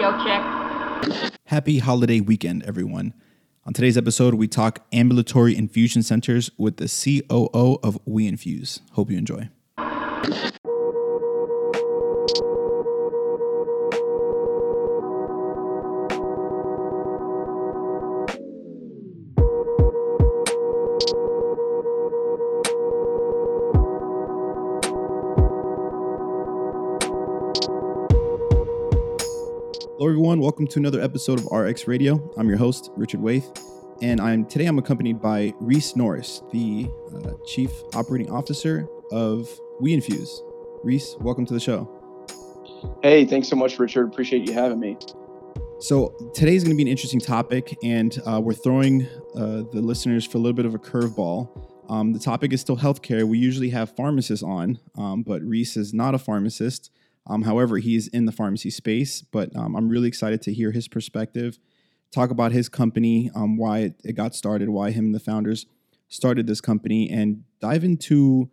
Radio check. Happy holiday weekend, everyone. On today's episode, we talk ambulatory infusion centers with the COO of WeInfuse. Hope you enjoy. Hello, everyone. Welcome to another episode of RX Radio. I'm your host, Richard Waith, and today I'm accompanied by Reese Norris, the Chief Operating Officer of WeInfuse. Reese, welcome to the show. Hey, thanks so much, Richard. Appreciate you having me. So today's going to be an interesting topic, and we're throwing the listeners for a little bit of a curveball. The topic is still healthcare. We usually have pharmacists on, but Reese is not a pharmacist. However, he is in the pharmacy space, but I'm really excited to hear his perspective, talk about his company, why it got started, why him and the founders started this company, and dive into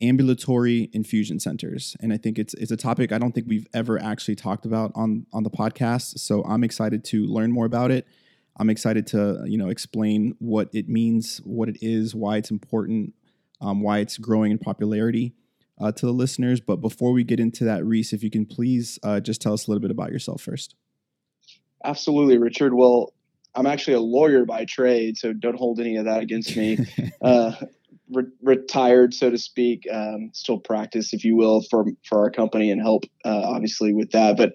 ambulatory infusion centers. And I think it's a topic I don't think we've ever actually talked about on the podcast, so I'm excited to learn more about it. I'm excited to explain what it means, what it is, why it's important, why it's growing in popularity. To the listeners. But before we get into that, Reese, if you can please just tell us a little bit about yourself first. Absolutely, Richard. Well, I'm actually a lawyer by trade, so don't hold any of that against me. Retired, so to speak, still practice, if you will, for our company and help, obviously, with that. But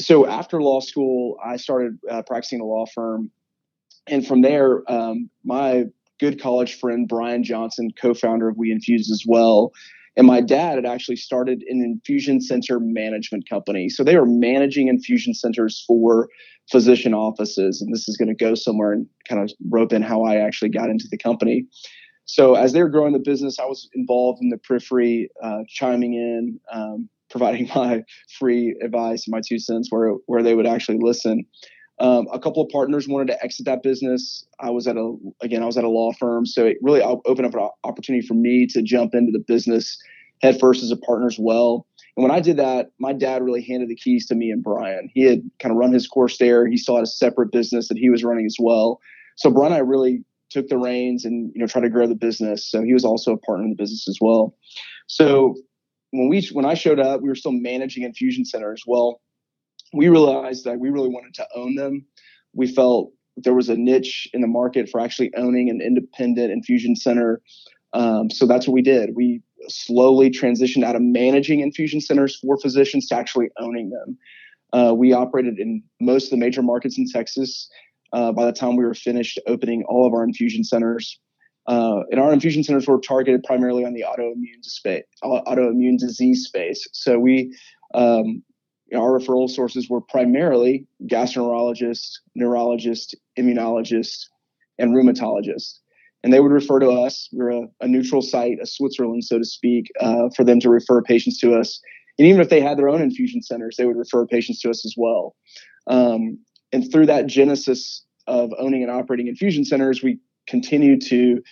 so after law school, I started practicing a law firm. And from there, my good college friend, Brian Johnson, co-founder of WeInfuse as well, and my dad had actually started an infusion center management company. So they were managing infusion centers for physician offices. And this is going to go somewhere and kind of rope in how I actually got into the company. So as they were growing the business, I was involved in the periphery, chiming in, providing my free advice, my 2 cents where they would actually listen. A couple of partners wanted to exit that business. I was at a law firm. So it really opened up an opportunity for me to jump into the business head first as a partner as well. And when I did that, my dad really handed the keys to me and Brian. He had kind of run his course there. He still had a separate business that he was running as well. So Brian and I really took the reins and, tried to grow the business. So he was also a partner in the business as well. So when I showed up, we were still managing infusion centers. Well, we realized that we really wanted to own them. We felt there was a niche in the market for actually owning an independent infusion center. So that's what we did. We slowly transitioned out of managing infusion centers for physicians to actually owning them. We operated in most of the major markets in Texas by the time we were finished opening all of our infusion centers. And our infusion centers were targeted primarily on the autoimmune disease space. So we... our referral sources were primarily gastroenterologists, neurologists, immunologists, and rheumatologists. And they would refer to us. We were a neutral site, a Switzerland, so to speak, for them to refer patients to us. And even if they had their own infusion centers, they would refer patients to us as well. And through that genesis of owning and operating infusion centers, we continued to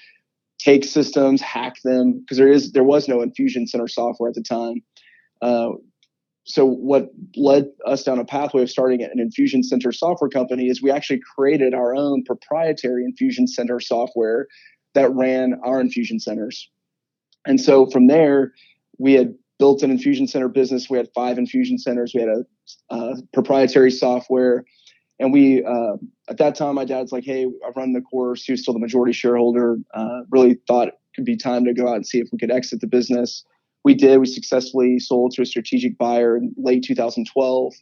take systems, hack them, because there was no infusion center software at the time. So what led us down a pathway of starting an infusion center software company is we actually created our own proprietary infusion center software that ran our infusion centers. And so from there, we had built an infusion center business. We had 5 infusion centers. We had a proprietary software. And we, at that time, my dad's like, hey, I've run the course. He was still the majority shareholder. Really thought it could be time to go out and see if we could exit the business. We did. We successfully sold to a strategic buyer in late 2012.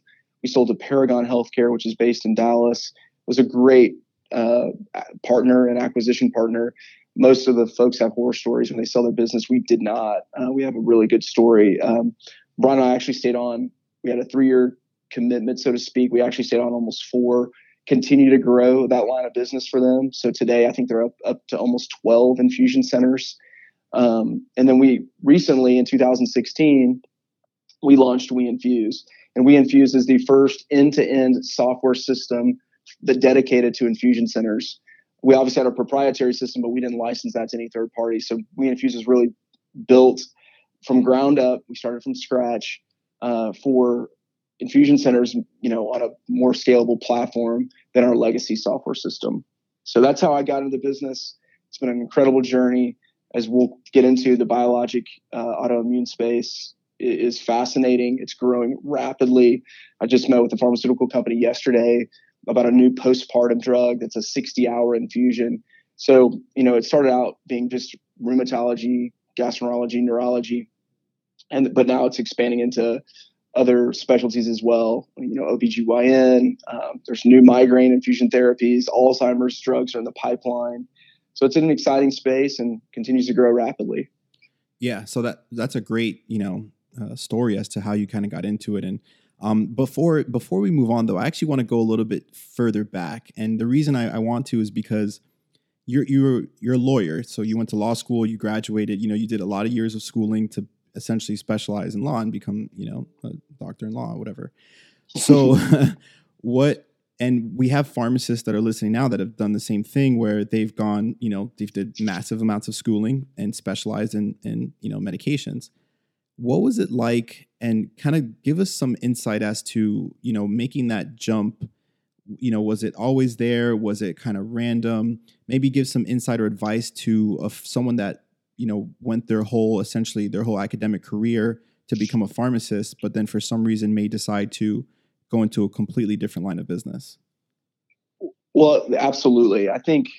We sold to Paragon Healthcare, which is based in Dallas. It was a great partner and acquisition partner. Most of the folks have horror stories when they sell their business. We did not. We have a really good story. Brian and I actually stayed on. We had a 3-year commitment, so to speak. We actually stayed on almost 4, continue to grow that line of business for them. So today, I think they're up to almost 12 infusion centers. And then we recently, in 2016, we launched WeInfuse. And WeInfuse is the first end-to-end software system that dedicated to infusion centers. We obviously had a proprietary system, but we didn't license that to any third party. So WeInfuse is really built from ground up. We started from scratch for infusion centers, you know, on a more scalable platform than our legacy software system. So that's how I got into the business. It's been an incredible journey. As we'll get into, the biologic autoimmune space is fascinating. It's growing rapidly. I just met with a pharmaceutical company yesterday about a new postpartum drug that's a 60-hour infusion. So, you know, it started out being just rheumatology, gastroenterology, neurology, but now it's expanding into other specialties as well. You know, OBGYN, there's new migraine infusion therapies, Alzheimer's drugs are in the pipeline. So it's an exciting space and continues to grow rapidly. Yeah. So that's a great, you know, story as to how you kind of got into it. And before we move on, though, I actually want to go a little bit further back. And the reason I want to is because you're a lawyer. So you went to law school, you graduated, you know, you did a lot of years of schooling to essentially specialize in law and become, you know, a doctor in law or whatever. So and we have pharmacists that are listening now that have done the same thing, where they've gone, you know, they've did massive amounts of schooling and specialized in, you know, medications. What was it like? And kind of give us some insight as to, you know, making that jump. You know, was it always there? Was it kind of random? Maybe give some insight or advice to someone that, you know, went their whole academic career to become a pharmacist, but then for some reason may decide to go into a completely different line of business? Well, absolutely. I think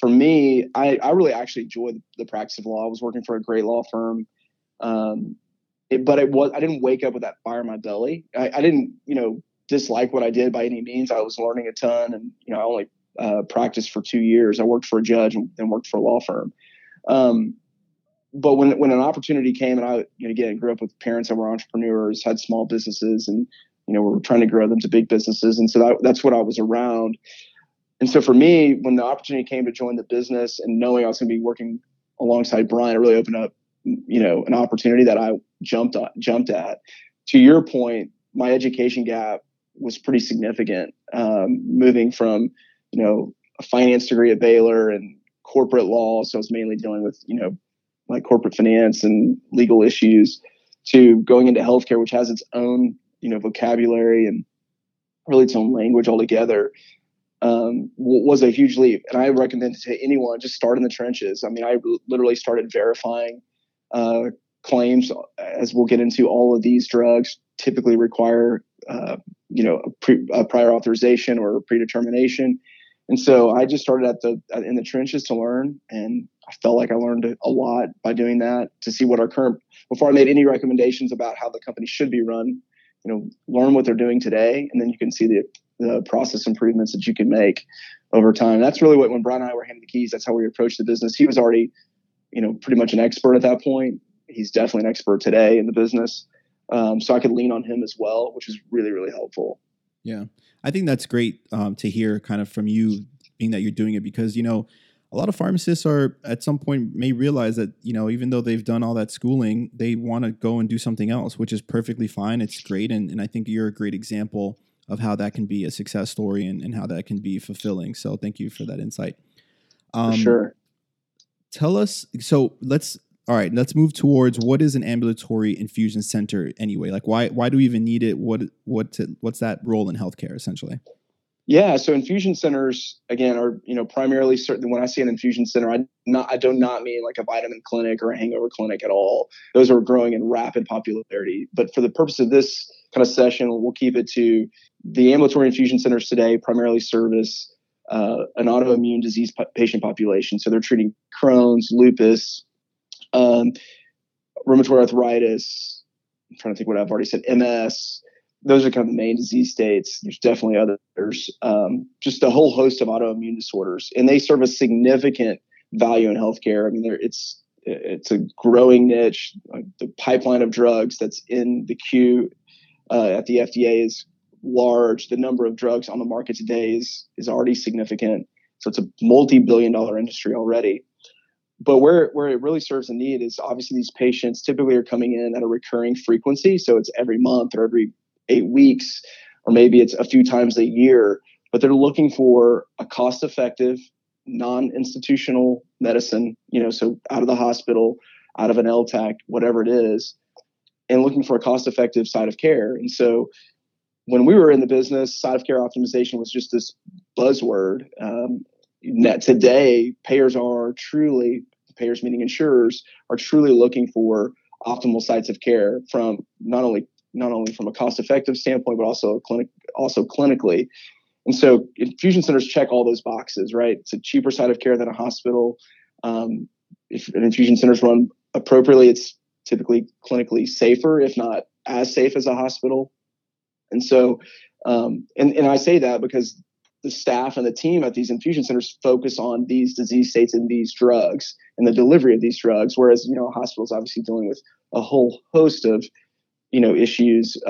for me, I really actually enjoyed the practice of law. I was working for a great law firm. I didn't wake up with that fire in my belly. I didn't, you know, dislike what I did by any means. I was learning a ton, and, you know, I only practiced for 2 years. I worked for a judge and then worked for a law firm. But when an opportunity came, and I, you know, again, grew up with parents that were entrepreneurs, had small businesses, and, you know, we're trying to grow them to big businesses. And so that's what I was around. And so for me, when the opportunity came to join the business and knowing I was going to be working alongside Brian, it really opened up, you know, an opportunity that I jumped at. To your point, my education gap was pretty significant, moving from, you know, a finance degree at Baylor and corporate law. So I was mainly dealing with, you know, like corporate finance and legal issues, to going into healthcare, which has its own, you know, vocabulary and really its own language altogether, was a huge leap. And I recommend to anyone, just start in the trenches. I mean, I literally started verifying claims. As we'll get into, all of these drugs typically require, you know, a prior authorization or a predetermination. And so I just started in the trenches to learn. And I felt like I learned a lot by doing that, to see before I made any recommendations about how the company should be run. You know, learn what they're doing today, and then you can see the process improvements that you can make over time. That's really what, when Brian and I were handing the keys, that's how we approached the business. He was already, you know, pretty much an expert at that point. He's definitely an expert today in the business. So I could lean on him as well, which is really, really helpful. Yeah. I think that's great to hear kind of from you, being that you're doing it, because, you know, a lot of pharmacists are at some point may realize that, you know, even though they've done all that schooling, they want to go and do something else, which is perfectly fine. It's great. And I think you're a great example of how that can be a success story and how that can be fulfilling. So thank you for that insight. For sure. Tell us, so let's move towards, what is an ambulatory infusion center anyway? Like why do we even need it? What's that role in healthcare essentially? Yeah, so infusion centers, again, are, you know, primarily, certainly when I see an infusion center, I do not mean like a vitamin clinic or a hangover clinic at all. Those are growing in rapid popularity. But for the purpose of this kind of session, we'll keep it to the ambulatory infusion centers today primarily service an autoimmune disease patient population. So they're treating Crohn's, lupus, rheumatoid arthritis, I'm trying to think what I've already said, MS. Those are kind of the main disease states. There's definitely others, just a whole host of autoimmune disorders, and they serve a significant value in healthcare. I mean, it's a growing niche. The pipeline of drugs that's in the queue at the FDA is large. The number of drugs on the market today is already significant. So it's a multi-billion-dollar industry already. But where it really serves a need is obviously these patients typically are coming in at a recurring frequency. So it's every month or every 8 weeks, or maybe it's a few times a year, but they're looking for a cost-effective, non-institutional medicine, you know, so out of the hospital, out of an LTAC, whatever it is, and looking for a cost-effective side of care. And so when we were in the business, site of care optimization was just this buzzword. Today, payers are truly, payers meaning insurers, are truly looking for optimal sites of care from not only from a cost-effective standpoint, but also clinically. And so infusion centers check all those boxes, right? It's a cheaper site of care than a hospital. If an infusion center's run appropriately, it's typically clinically safer, if not as safe as a hospital. And so, and I say that because the staff and the team at these infusion centers focus on these disease states and these drugs and the delivery of these drugs. Whereas, a hospital is obviously dealing with a whole host of, issues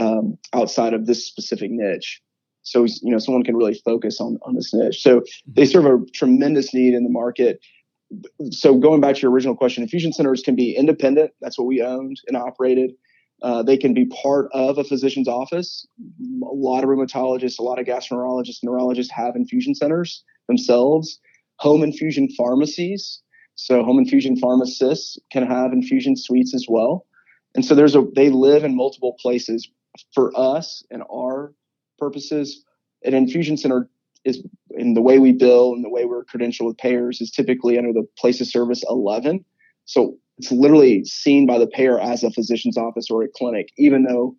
outside of this specific niche. So, someone can really focus on this niche. So they serve a tremendous need in the market. So going back to your original question, infusion centers can be independent. That's what we owned and operated. They can be part of a physician's office. A lot of rheumatologists, a lot of gastroenterologists, neurologists have infusion centers themselves. Home infusion pharmacies. So home infusion pharmacists can have infusion suites as well. And so they live in multiple places. For us and our purposes, an infusion center is, in the way we bill and the way we're credentialed with payers, is typically under the place of service 11. So it's literally seen by the payer as a physician's office or a clinic, even though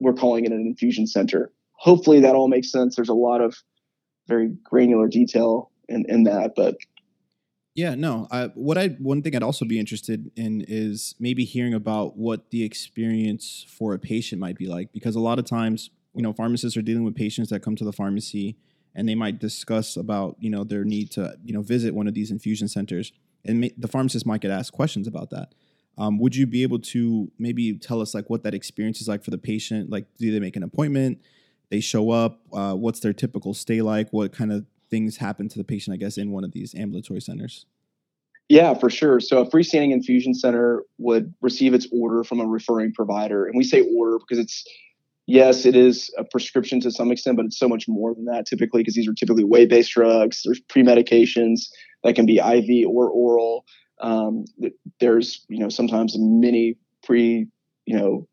we're calling it an infusion center. Hopefully that all makes sense. There's a lot of very granular detail in that, but yeah, no. One thing I'd also be interested in is maybe hearing about what the experience for a patient might be like, because a lot of times, pharmacists are dealing with patients that come to the pharmacy and they might discuss about, their need to, visit one of these infusion centers. And the pharmacist might get asked questions about that. Would you be able to maybe tell us like what that experience is like for the patient? Like, do they make an appointment? They show up? What's their typical stay like? What kind of things happen to the patient, I guess, in one of these ambulatory centers? Yeah, for sure. So a freestanding infusion center would receive its order from a referring provider. And we say order because yes, it is a prescription to some extent, but it's so much more than that typically, because these are typically weight-based drugs. There's pre-medications that can be IV or oral. There's, sometimes many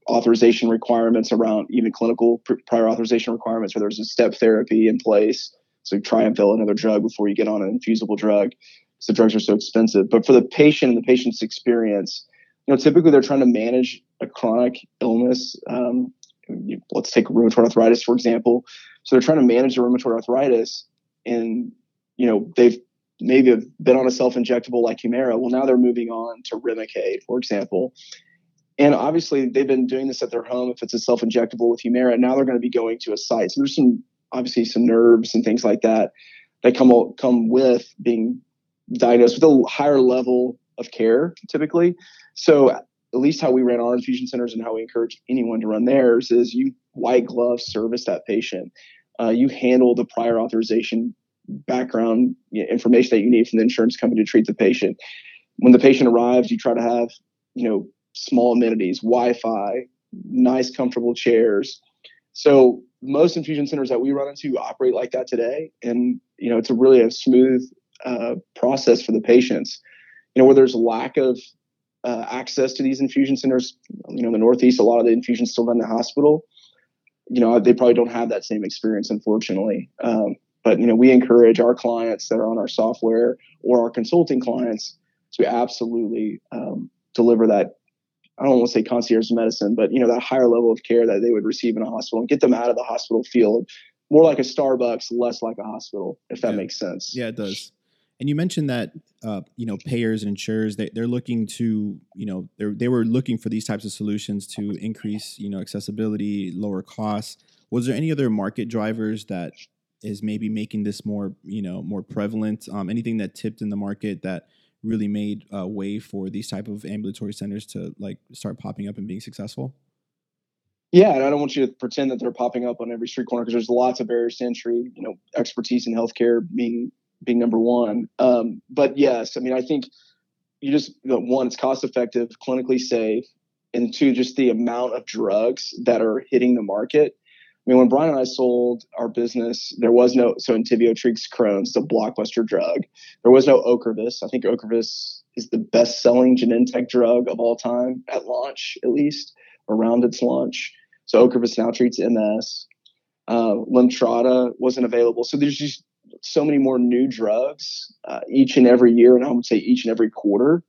authorization requirements around even clinical prior authorization requirements, where there's a step therapy in place. So try and fill another drug before you get on an infusible drug, because the drugs are so expensive. But for the patient and the patient's experience, typically they're trying to manage a chronic illness. Let's take rheumatoid arthritis, for example. So they're trying to manage the rheumatoid arthritis, and, they've maybe have been on a self-injectable like Humira. Well, now they're moving on to Remicade, for example. And obviously they've been doing this at their home if it's a self-injectable with Humira. Now they're going to be going to a site. So there's some nerves and things like that that come with being diagnosed with a higher level of care typically. So at least how we ran our infusion centers and how we encourage anyone to run theirs is you white glove service that patient. You handle the prior authorization background information that you need from the insurance company to treat the patient. When the patient arrives, you try to have, small amenities, Wi-Fi, nice, comfortable chairs. So most infusion centers that we run into operate like that today. And, it's a smooth process for the patients, where there's lack of access to these infusion centers. In the Northeast, a lot of the infusions still done in the hospital. They probably don't have that same experience, unfortunately. But, we encourage our clients that are on our software or our consulting clients to absolutely deliver that, I don't want to say concierge medicine, but, that higher level of care that they would receive in a hospital and get them out of the hospital field, more like a Starbucks, less like a hospital, if that makes sense. Yeah, it does. And you mentioned that, payers and insurers, they're looking to, they were looking for these types of solutions to increase, accessibility, lower costs. Was there any other market drivers that is maybe making this more prevalent? Anything that tipped in the market that really made a way for these type of ambulatory centers to start popping up and being successful? Yeah, and I don't want you to pretend that they're popping up on every street corner, because there's lots of barriers to entry, expertise in healthcare being number one. But yes, I think one, it's cost effective, clinically safe, and two, just the amount of drugs that are hitting the market. When Brian and I sold our business, there was Entyvio treats Crohn's, the blockbuster drug. There was no Ocrevus. I think Ocrevus is the best-selling Genentech drug of all time, at launch, at least, around its launch. So Ocrevus now treats MS. Lemtrada wasn't available. So there's just so many more new drugs each and every year, and I would say each and every quarter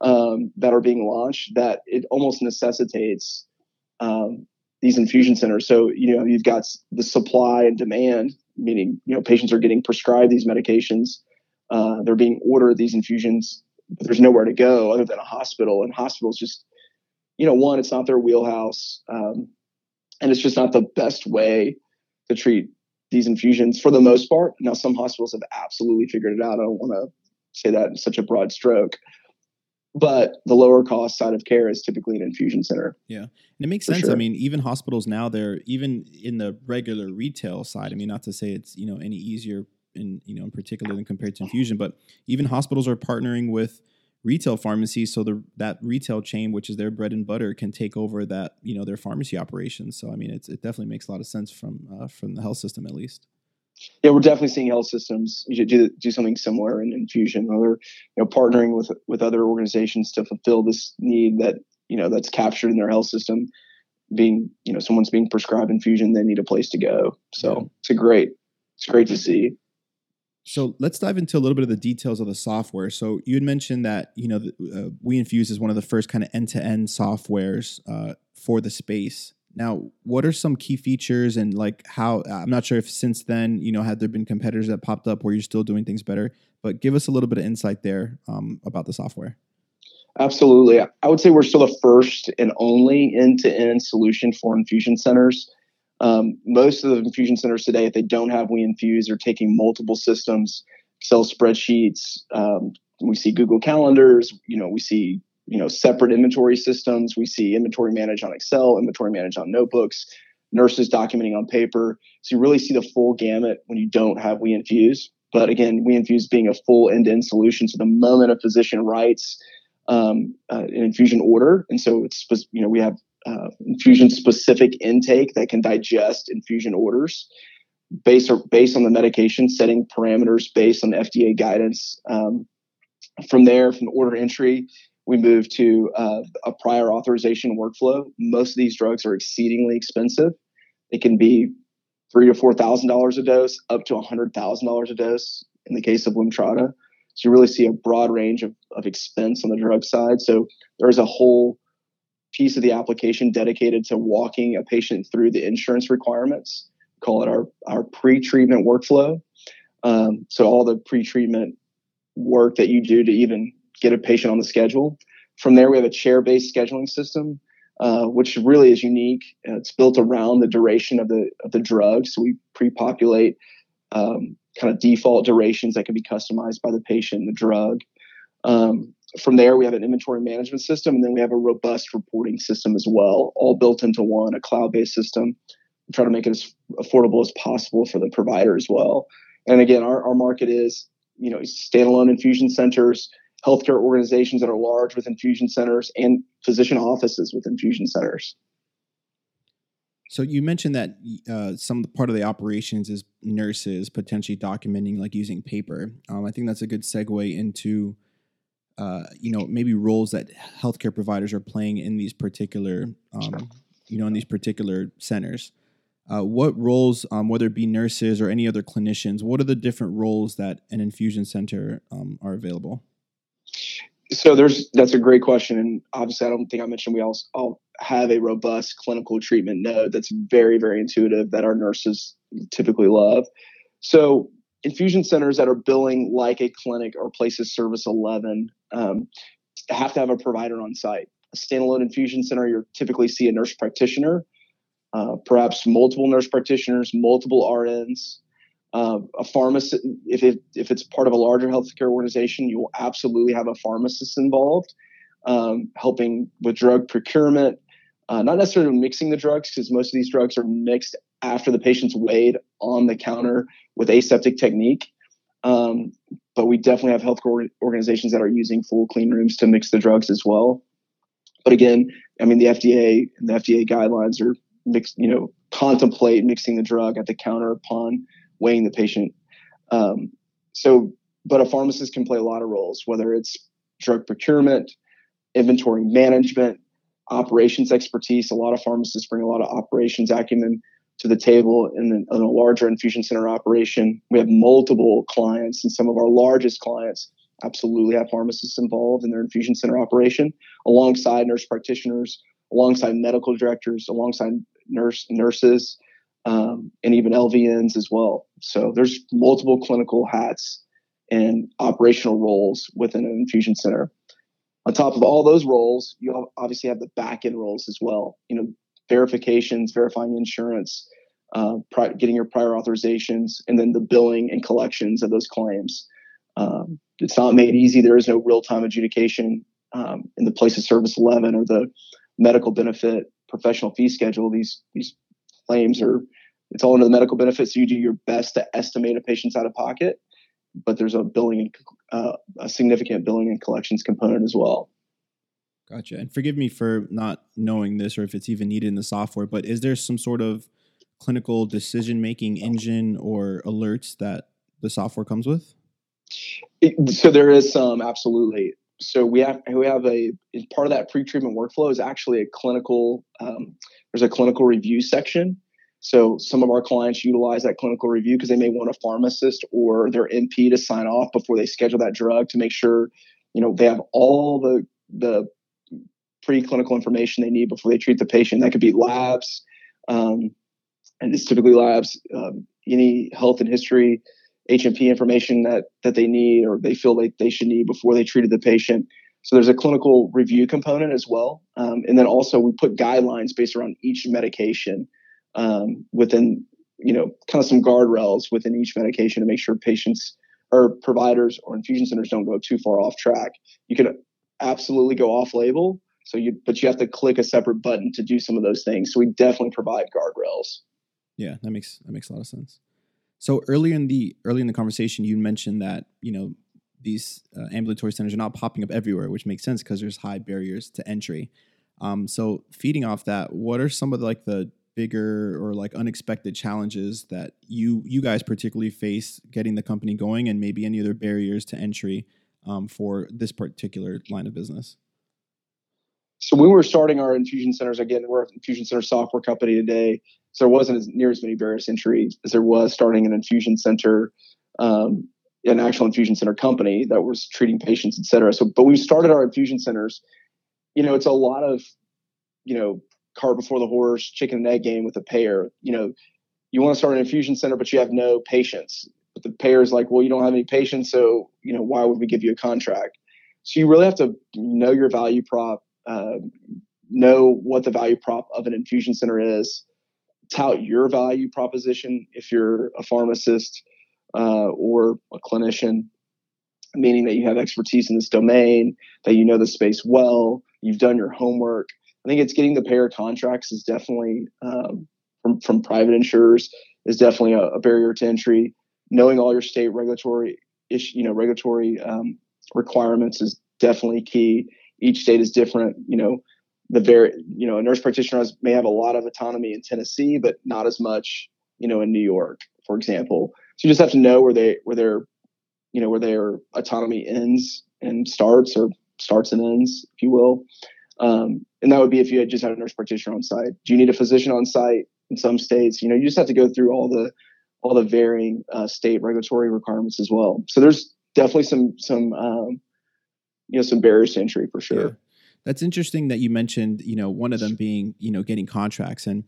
that are being launched, that it almost necessitates these infusion centers. So, you know, you've got the supply and demand, meaning, you know, patients are getting prescribed these medications. They're being ordered these infusions, but there's nowhere to go other than a hospital. And hospitals just, you know, one, it's not their wheelhouse. And it's just not the best way to treat these infusions for the most part. Now, some hospitals have absolutely figured it out. I don't want to say that in such a broad stroke, but the lower cost side of care is typically an infusion center. Yeah. And it makes sense. Sure. I mean, even hospitals now, they're even in the regular retail side. I mean, not to say it's, you know, any easier in, you know, in particular than compared to infusion, but even hospitals are partnering with retail pharmacies. So that retail chain, which is their bread and butter, can take over that, you know, their pharmacy operations. So, I mean, it definitely makes a lot of sense from the health system, at least. Yeah, we're definitely seeing health systems do something similar in infusion, or they're, you know, partnering with other organizations to fulfill this need that, you know, that's captured in their health system. Being, you know, someone's being prescribed infusion, they need a place to go. So yeah. It's great to see. So let's dive into a little bit of the details of the software. So you had mentioned that, you know, WeInfuse is one of the first kind of end-to-end softwares for the space. Now, what are some key features, and like how, I'm not sure if since then, you know, had there been competitors that popped up where you're still doing things better, but give us a little bit of insight there about the software. Absolutely. I would say we're still the first and only end-to-end solution for infusion centers. Most of the infusion centers today, if they don't have WeInfuse, are taking multiple systems, Excel spreadsheets. We see Google calendars, you know, we see, you know, separate inventory systems. We see inventory managed on Excel, inventory managed on notebooks, nurses documenting on paper. So you really see the full gamut when you don't have WeInfuse. But again, WeInfuse being a full end-to-end solution. So the moment a physician writes an infusion order, and so it's, you know, we have infusion-specific intake that can digest infusion orders based on the medication, setting parameters based on the FDA guidance. From there, from order entry, we move to a prior authorization workflow. Most of these drugs are exceedingly expensive. It can be $3,000 to $4,000 a dose, up to $100,000 a dose in the case of Lemtrada. So you really see a broad range of expense on the drug side. So there's a whole piece of the application dedicated to walking a patient through the insurance requirements. We call it our pre-treatment workflow. So all the pre-treatment work that you do to even get a patient on the schedule. From there, we have a chair-based scheduling system, which really is unique. It's built around the duration of the drug. So we pre-populate kind of default durations that can be customized by the patient and the drug. From there, we have an inventory management system, and then we have a robust reporting system as well, all built into one, a cloud-based system. We try to make it as affordable as possible for the provider as well. And again, our market is, you know, standalone infusion centers, healthcare organizations that are large with infusion centers, and physician offices with infusion centers. So you mentioned that some part of the operations is nurses potentially documenting, like using paper. I think that's a good segue into, you know, maybe roles that healthcare providers are playing in these particular, you know, in these particular centers. What roles, whether it be nurses or any other clinicians, what are the different roles that an infusion center are available? So that's a great question. And obviously, I don't think I mentioned we all have a robust clinical treatment node that's very, very intuitive that our nurses typically love. So infusion centers that are billing like a clinic or places service 11 have to have a provider on site. A standalone infusion center, you'll typically see a nurse practitioner, perhaps multiple nurse practitioners, multiple RNs. A pharmacist, if it's part of a larger healthcare organization, you will absolutely have a pharmacist involved, helping with drug procurement, not necessarily mixing the drugs, because most of these drugs are mixed after the patient's weighed on the counter with aseptic technique. But we definitely have healthcare organizations that are using full clean rooms to mix the drugs as well. But again, I mean, the FDA and the FDA guidelines are mixed, you know, contemplate mixing the drug at the counter upon weighing the patient. But a pharmacist can play a lot of roles, whether it's drug procurement, inventory management, operations expertise. A lot of pharmacists bring a lot of operations acumen to the table in a larger infusion center operation. We have multiple clients, and some of our largest clients absolutely have pharmacists involved in their infusion center operation, alongside nurse practitioners, alongside medical directors, alongside nurses, and even LVNs as well. So there's multiple clinical hats and operational roles within an infusion center. On top of all those roles, you obviously have the back-end roles as well. You know, verifications, verifying insurance, getting your prior authorizations, and then the billing and collections of those claims. It's not made easy. There is no real-time adjudication in the place of service 11 or the medical benefit professional fee schedule. These claims are, it's all under the medical benefit, so you do your best to estimate a patient's out-of-pocket, but there's a billing, a significant billing and collections component as well. Gotcha. And forgive me for not knowing this, or if it's even needed in the software, but is there some sort of clinical decision-making engine or alerts that the software comes with? So there is some, absolutely. So we have a part of that pre-treatment workflow is actually a clinical, there's a clinical review section. So some of our clients utilize that clinical review because they may want a pharmacist or their NP to sign off before they schedule that drug to make sure, you know, they have all the preclinical information they need before they treat the patient. That could be labs, and it's typically labs, any health and history, HMP information that they need or they feel like they should need before they treated the patient. So there's a clinical review component as well. And then also we put guidelines based around each medication, within, you know, kind of some guardrails within each medication to make sure patients or providers or infusion centers don't go too far off track. You can absolutely go off label, but you have to click a separate button to do some of those things. So we definitely provide guardrails. Yeah, that makes a lot of sense. So early in the conversation, you mentioned that, you know, these ambulatory centers are not popping up everywhere, which makes sense because there's high barriers to entry. So feeding off that, what are some of the bigger or unexpected challenges that you guys particularly face getting the company going, and maybe any other barriers to entry for this particular line of business? So when we were starting our infusion centers, again, we're an infusion center software company today, so there wasn't near as many barriers to entry as there was starting an infusion center, an actual infusion center company that was treating patients, et cetera. So, but we started our infusion centers, you know, it's a lot of, you know, cart before the horse, chicken and egg game with a payer. You know, you want to start an infusion center, but you have no patients. But the payer is like, well, you don't have any patients, so, you know, why would we give you a contract? So you really have to know your value prop, know what the value prop of an infusion center is, tout your value proposition if you're a pharmacist or a clinician, meaning that you have expertise in this domain, that you know the space well, you've done your homework. I think it's getting the payer contracts is definitely, from private insurers, is definitely a barrier to entry. Knowing all your state regulatory requirements is definitely key. Each state is different. You know, a nurse practitioner may have a lot of autonomy in Tennessee, but not as much, you know, in New York, for example. So you just have to know where their autonomy ends and starts, or starts and ends, if you will. And that would be if you had just had a nurse practitioner on site. Do you need a physician on site? In some states, you know, you just have to go through all the varying state regulatory requirements as well. So there's definitely some barriers to entry for sure. Yeah. That's interesting that you mentioned, you know, one of them being, you know, getting contracts, and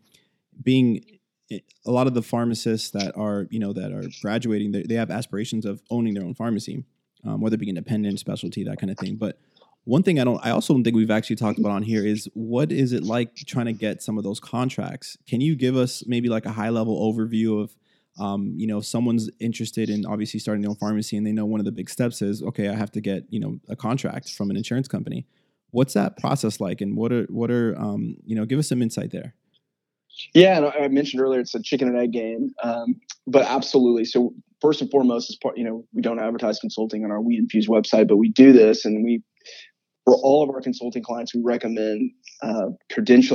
being a lot of the pharmacists that are, you know, that are graduating, they have aspirations of owning their own pharmacy, whether it be independent, specialty, that kind of thing. But one thing I also don't think we've actually talked about on here is, what is it like trying to get some of those contracts? Can you give us maybe a high level overview of, you know, if someone's interested in obviously starting their own pharmacy and they know one of the big steps is, okay, I have to get, you know, a contract from an insurance company. What's that process like? And what are you know, give us some insight there. Yeah. And I mentioned earlier, it's a chicken and egg game. But absolutely. So first and foremost is part, you know, we don't advertise consulting on our WeInfuse website, but we do this, and for all of our consulting clients, we recommend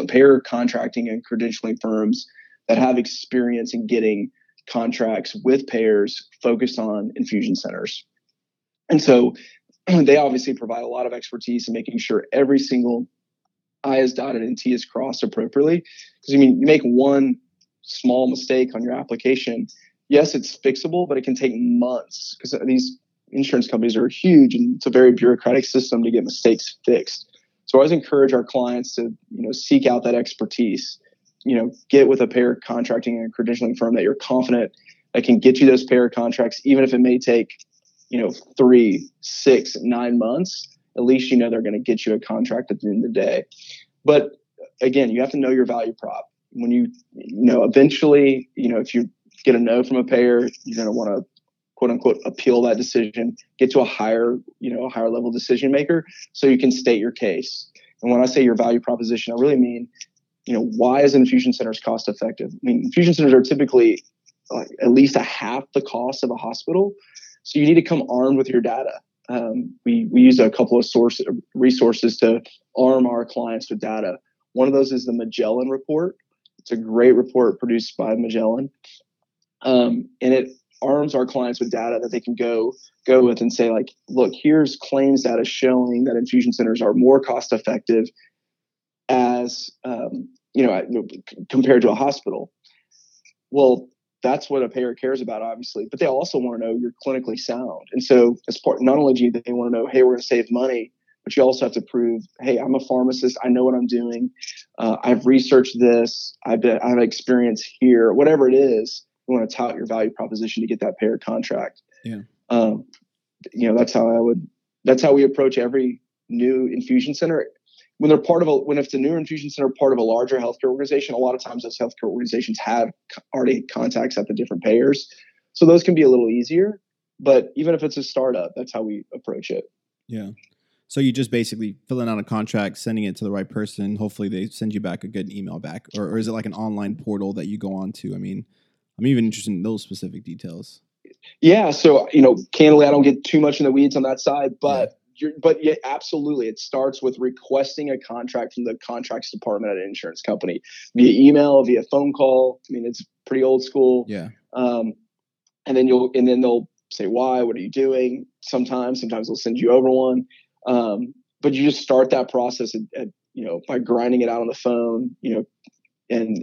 payer contracting and credentialing firms that have experience in getting contracts with payers focused on infusion centers. And so they obviously provide a lot of expertise in making sure every single I is dotted and T is crossed appropriately. Because, I mean, you make one small mistake on your application. Yes, it's fixable, but it can take months because these insurance companies are huge and it's a very bureaucratic system to get mistakes fixed. So I always encourage our clients to, seek out that expertise, get with a payer contracting and credentialing firm that you're confident that can get you those payer contracts, even if it may take, 3, 6, 9 months, at least, they're going to get you a contract at the end of the day. But again, you have to know your value prop. When eventually, if you get a no from a payer, you're going to want to quote unquote appeal that decision, get to a higher, higher level decision maker so you can state your case. And when I say your value proposition, I really mean, why is infusion centers cost effective? I mean, infusion centers are typically at least a half the cost of a hospital. So you need to come armed with your data. We use a couple of resources to arm our clients with data. One of those is the Magellan report. It's a great report produced by Magellan. And it arms our clients with data that they can go with and say, like, look, here's claims data showing that infusion centers are more cost effective as, compared to a hospital. Well, that's what a payer cares about, obviously, but they also want to know you're clinically sound. And so as part, not only do they want to know, hey, we're going to save money, but you also have to prove, hey, I'm a pharmacist. I know what I'm doing. I've researched this. I have experience here, whatever it is. You want to tout your value proposition to get that payer contract. Yeah. That's how that's how we approach every new infusion center. When they're when it's a new infusion center, part of a larger healthcare organization, a lot of times those healthcare organizations have already contacts at the different payers. So those can be a little easier, but even if it's a startup, that's how we approach it. Yeah. So you just basically filling out a contract, sending it to the right person. Hopefully they send you back a good email back, or is it like an online portal that you go on to? I mean, I'm even interested in those specific details. Yeah. So, candidly, I don't get too much in the weeds on that side, but yeah. Yeah, absolutely. It starts with requesting a contract from the contracts department at an insurance company via email, via phone call. I mean, it's pretty old school. Yeah. And then they'll say, why, what are you doing? Sometimes they'll send you over one. But you just start that process at by grinding it out on the phone, and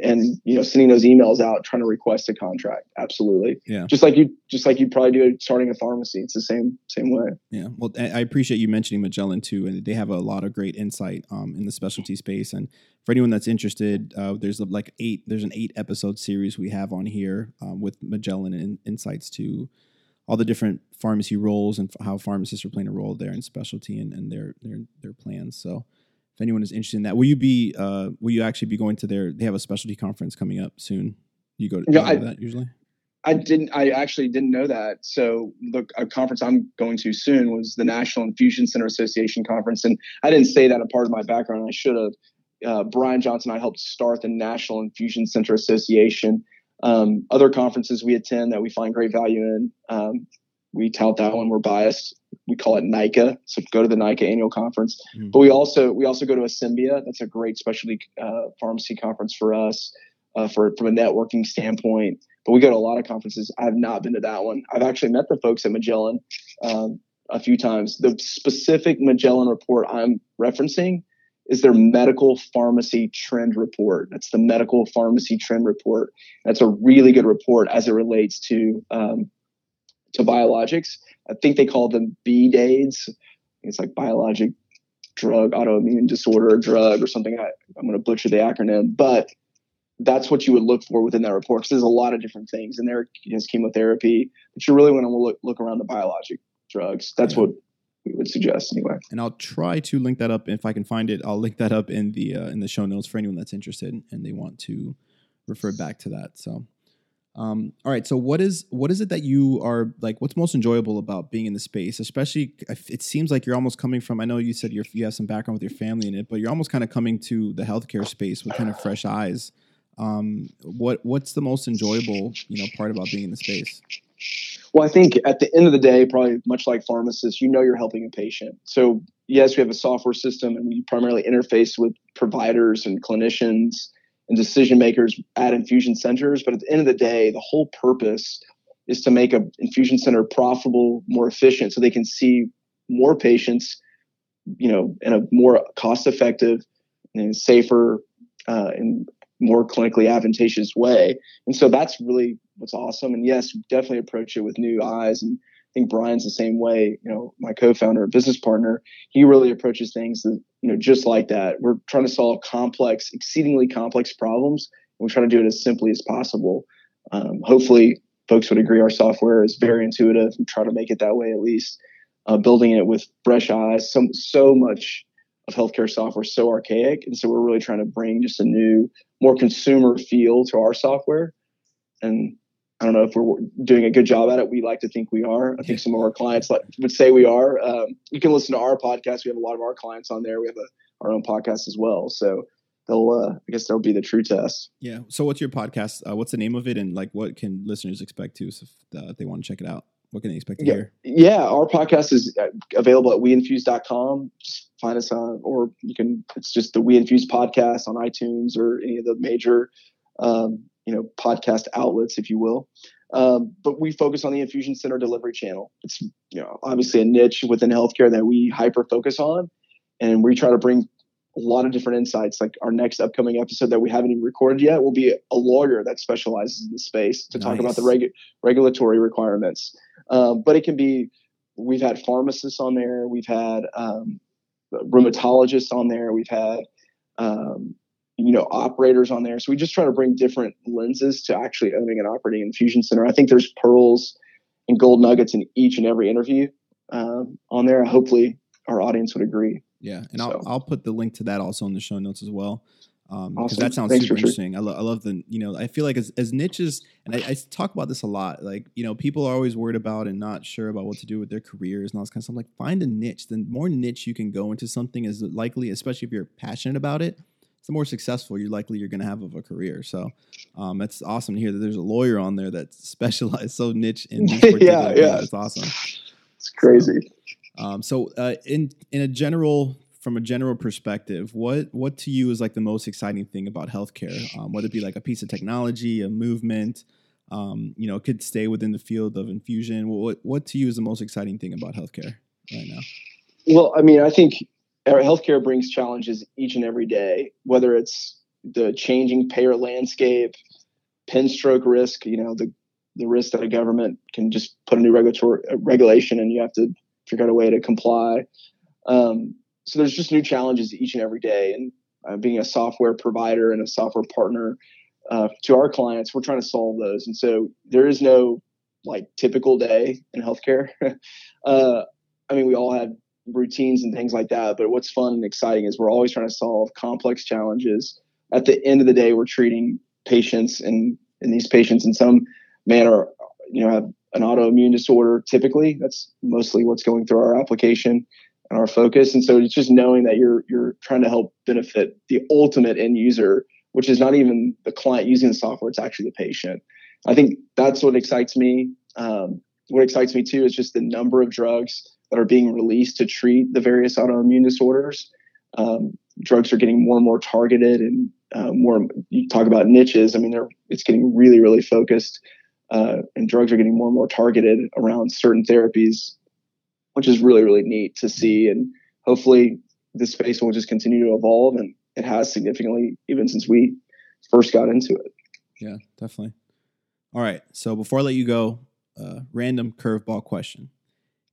sending those emails out, trying to request a contract. Absolutely. Yeah. Just like you probably do starting a pharmacy. It's the same way. Yeah. Well, I appreciate you mentioning Magellan too, and they have a lot of great insight in the specialty space. And for anyone that's interested, there's an 8-episode series we have on here with Magellan and insights to all the different pharmacy roles and how pharmacists are playing a role there in specialty and their plans. So, if anyone is interested in that, will you actually be going to they have a specialty conference coming up soon. You go to that usually? I actually didn't know that. So a conference I'm going to soon was the National Infusion Center Association conference. And I didn't say that a part of my background. I should have. Brian Johnson, I helped start the National Infusion Center Association. Other conferences we attend that we find great value in. We tout that one. We're biased. We call it NICA. So go to the NICA annual conference. Mm-hmm. But we also go to Assembia. That's a great specialty pharmacy conference for us from a networking standpoint. But we go to a lot of conferences. I have not been to that one. I've actually met the folks at Magellan a few times. The specific Magellan report I'm referencing is their medical pharmacy trend report. That's the medical pharmacy trend report. That's a really good report as it relates to biologics. I think they call them BDAIDs. It's like biologic drug, autoimmune disorder drug or something. I'm going to butcher the acronym, but that's what you would look for within that report. Because there's a lot of different things in there. There's chemotherapy, but you really want to look around the biologic drugs. That's what we would suggest anyway. And I'll try to link that up. If I can find it, I'll link that up in the show notes for anyone that's interested and they want to refer back to that. So. All right. So what is it that you are like, what's most enjoyable about being in the space, especially if it seems like you're almost coming from, I know you said you have some background with your family in it, but you're almost kind of coming to the healthcare space with kind of fresh eyes. What's the most enjoyable, part about being in the space? Well, I think at the end of the day, probably much like pharmacists, you're helping a patient. So yes, we have a software system and we primarily interface with providers and clinicians and decision makers at infusion centers. But at the end of the day, the whole purpose is to make an infusion center profitable, more efficient, so they can see more patients, in a more cost effective and safer and more clinically advantageous way. And so that's really what's awesome. And yes, definitely approach it with new eyes. And I think Brian's the same way. You know, my co-founder, business partner, he really approaches things that, you know, just like that. We're trying to solve complex, exceedingly complex problems. And we try to do it as simply as possible. Hopefully folks would agree our software is very intuitive and try to make it that way, at least building it with fresh eyes. So much of healthcare software is so archaic. And so we're really trying to bring just a new, more consumer feel to our software. And I don't know if we're doing a good job at it. We like to think we are. I think some of our clients would say we are. You can listen to our podcast. We have a lot of our clients on there. We have our own podcast as well. So I guess that'll be the true test. Yeah. So what's your podcast? What's the name of it? And like, what can listeners expect too? So if they want to check it out, what can they expect to hear? Yeah. Our podcast is available at weinfuse.com. Just find us on, or you can, it's just the WeInfuse podcast on iTunes or any of the major, podcast outlets, if you will. But we focus on the infusion center delivery channel. It's, obviously a niche within healthcare that we hyper focus on. And we try to bring a lot of different insights. Like our next upcoming episode that we haven't even recorded yet will be a lawyer that specializes in the space to talk about the regulatory requirements. But it can be, we've had pharmacists on there. We've had rheumatologists on there. We've had, operators on there. So we just try to bring different lenses to actually owning and operating an infusion center. I think there's pearls and gold nuggets in each and every interview on there. Hopefully our audience would agree. Yeah. And so I'll put the link to that also in the show notes as well. Because that sounds super interesting. I love the, I feel like as niches, and I talk about this a lot, like, people are always worried about and not sure about what to do with their careers and all this kind of stuff. I'm like, find a niche. The more niche you can go into something is likely, especially if you're passionate about it, the more successful you're going to have of a career. So it's awesome to hear that there's a lawyer on there that's specialized so niche in these particular things. It's awesome. It's crazy. So from a general perspective, what to you is like the most exciting thing about healthcare? Whether it be like a piece of technology, a movement, it could stay within the field of infusion. What to you is the most exciting thing about healthcare right now? Well, I think healthcare brings challenges each and every day, whether it's the changing payer landscape, pen stroke risk, the risk that a government can just put a new regulation and you have to figure out a way to comply. So there's just new challenges each and every day. And being a software provider and a software partner to our clients, we're trying to solve those. And so there is no like typical day in healthcare. We all have routines and things like that. But what's fun and exciting is we're always trying to solve complex challenges. At the end of the day, we're treating patients and these patients in some manner, have an autoimmune disorder. Typically, that's mostly what's going through our application and our focus. And so it's just knowing that you're trying to help benefit the ultimate end user, which is not even the client using the software. It's actually the patient. I think that's what excites me. What excites me too is just the number of drugs that are being released to treat the various autoimmune disorders. Drugs are getting more and more targeted and more. You talk about niches. It's getting really, really focused, and drugs are getting more and more targeted around certain therapies, which is really, really neat to see. And hopefully, this space will just continue to evolve, and it has significantly even since we first got into it. Yeah, definitely. All right. So before I let you go, random curveball question.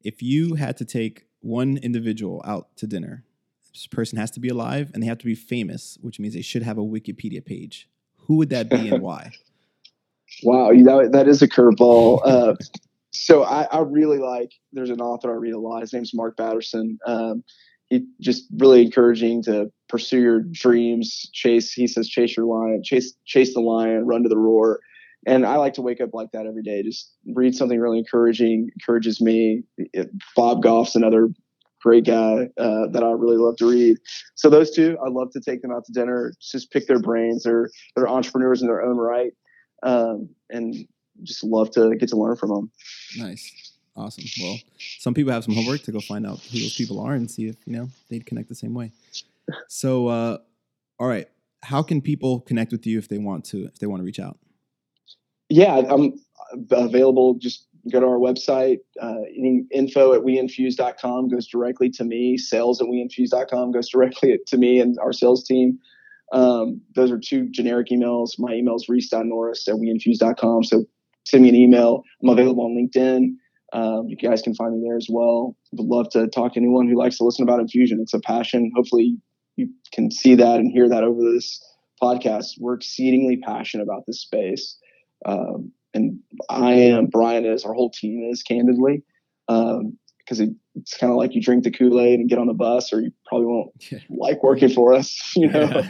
If you had to take one individual out to dinner, this person has to be alive and they have to be famous, which means they should have a Wikipedia page. Who would that be and why? Wow, that is a curveball. So I really there's an author I read a lot. His name's Mark Batterson. He just really encouraging to pursue your dreams. He says, chase your lion, chase the lion, run to the roar. And I like to wake up like that every day. Just read something really encouraging, encourages me. Bob Goff's another great guy that I really love to read. So those two, I love to take them out to dinner, just pick their brains. They're entrepreneurs in their own right, and just love to get to learn from them. Nice. Awesome. Well, some people have some homework to go find out who those people are and see if, they'd connect the same way. So, all right. How can people connect with you if they want to reach out? Yeah, I'm available. Just Go to our website. Any info at weinfuse.com goes directly to me. Sales at weinfuse.com goes directly to me and our sales team. Those are two generic emails. My email is reese.norris@weinfuse.com. So send me an email. I'm available on LinkedIn. You guys can find me there as well. Would love to talk to anyone who likes to listen about infusion. It's a passion. Hopefully you can see that and hear that over this podcast. We're exceedingly passionate about this space. And I am, Brian is, our whole team is, candidly, because it's kind of like you drink the Kool-Aid and get on the bus, or you probably won't like working for us, you know.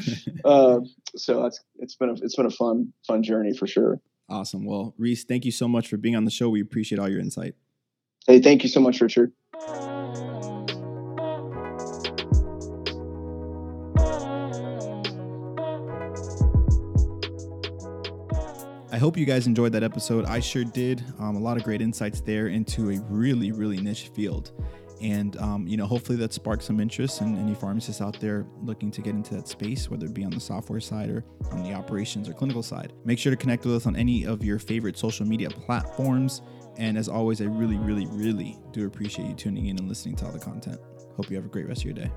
So it's been a fun journey for sure. Awesome. Well, Reese, thank you so much for being on the show. We appreciate all your insight. Hey, thank you so much, Richard. I hope you guys enjoyed that episode. I sure did. A lot of great insights there into a really, really niche field. And, you know, hopefully that sparks some interest in any pharmacists out there looking to get into that space, whether it be on the software side or on the operations or clinical side. Make sure to connect with us on any of your favorite social media platforms. And as always, I really, really, really do appreciate you tuning in and listening to all the content. Hope you have a great rest of your day.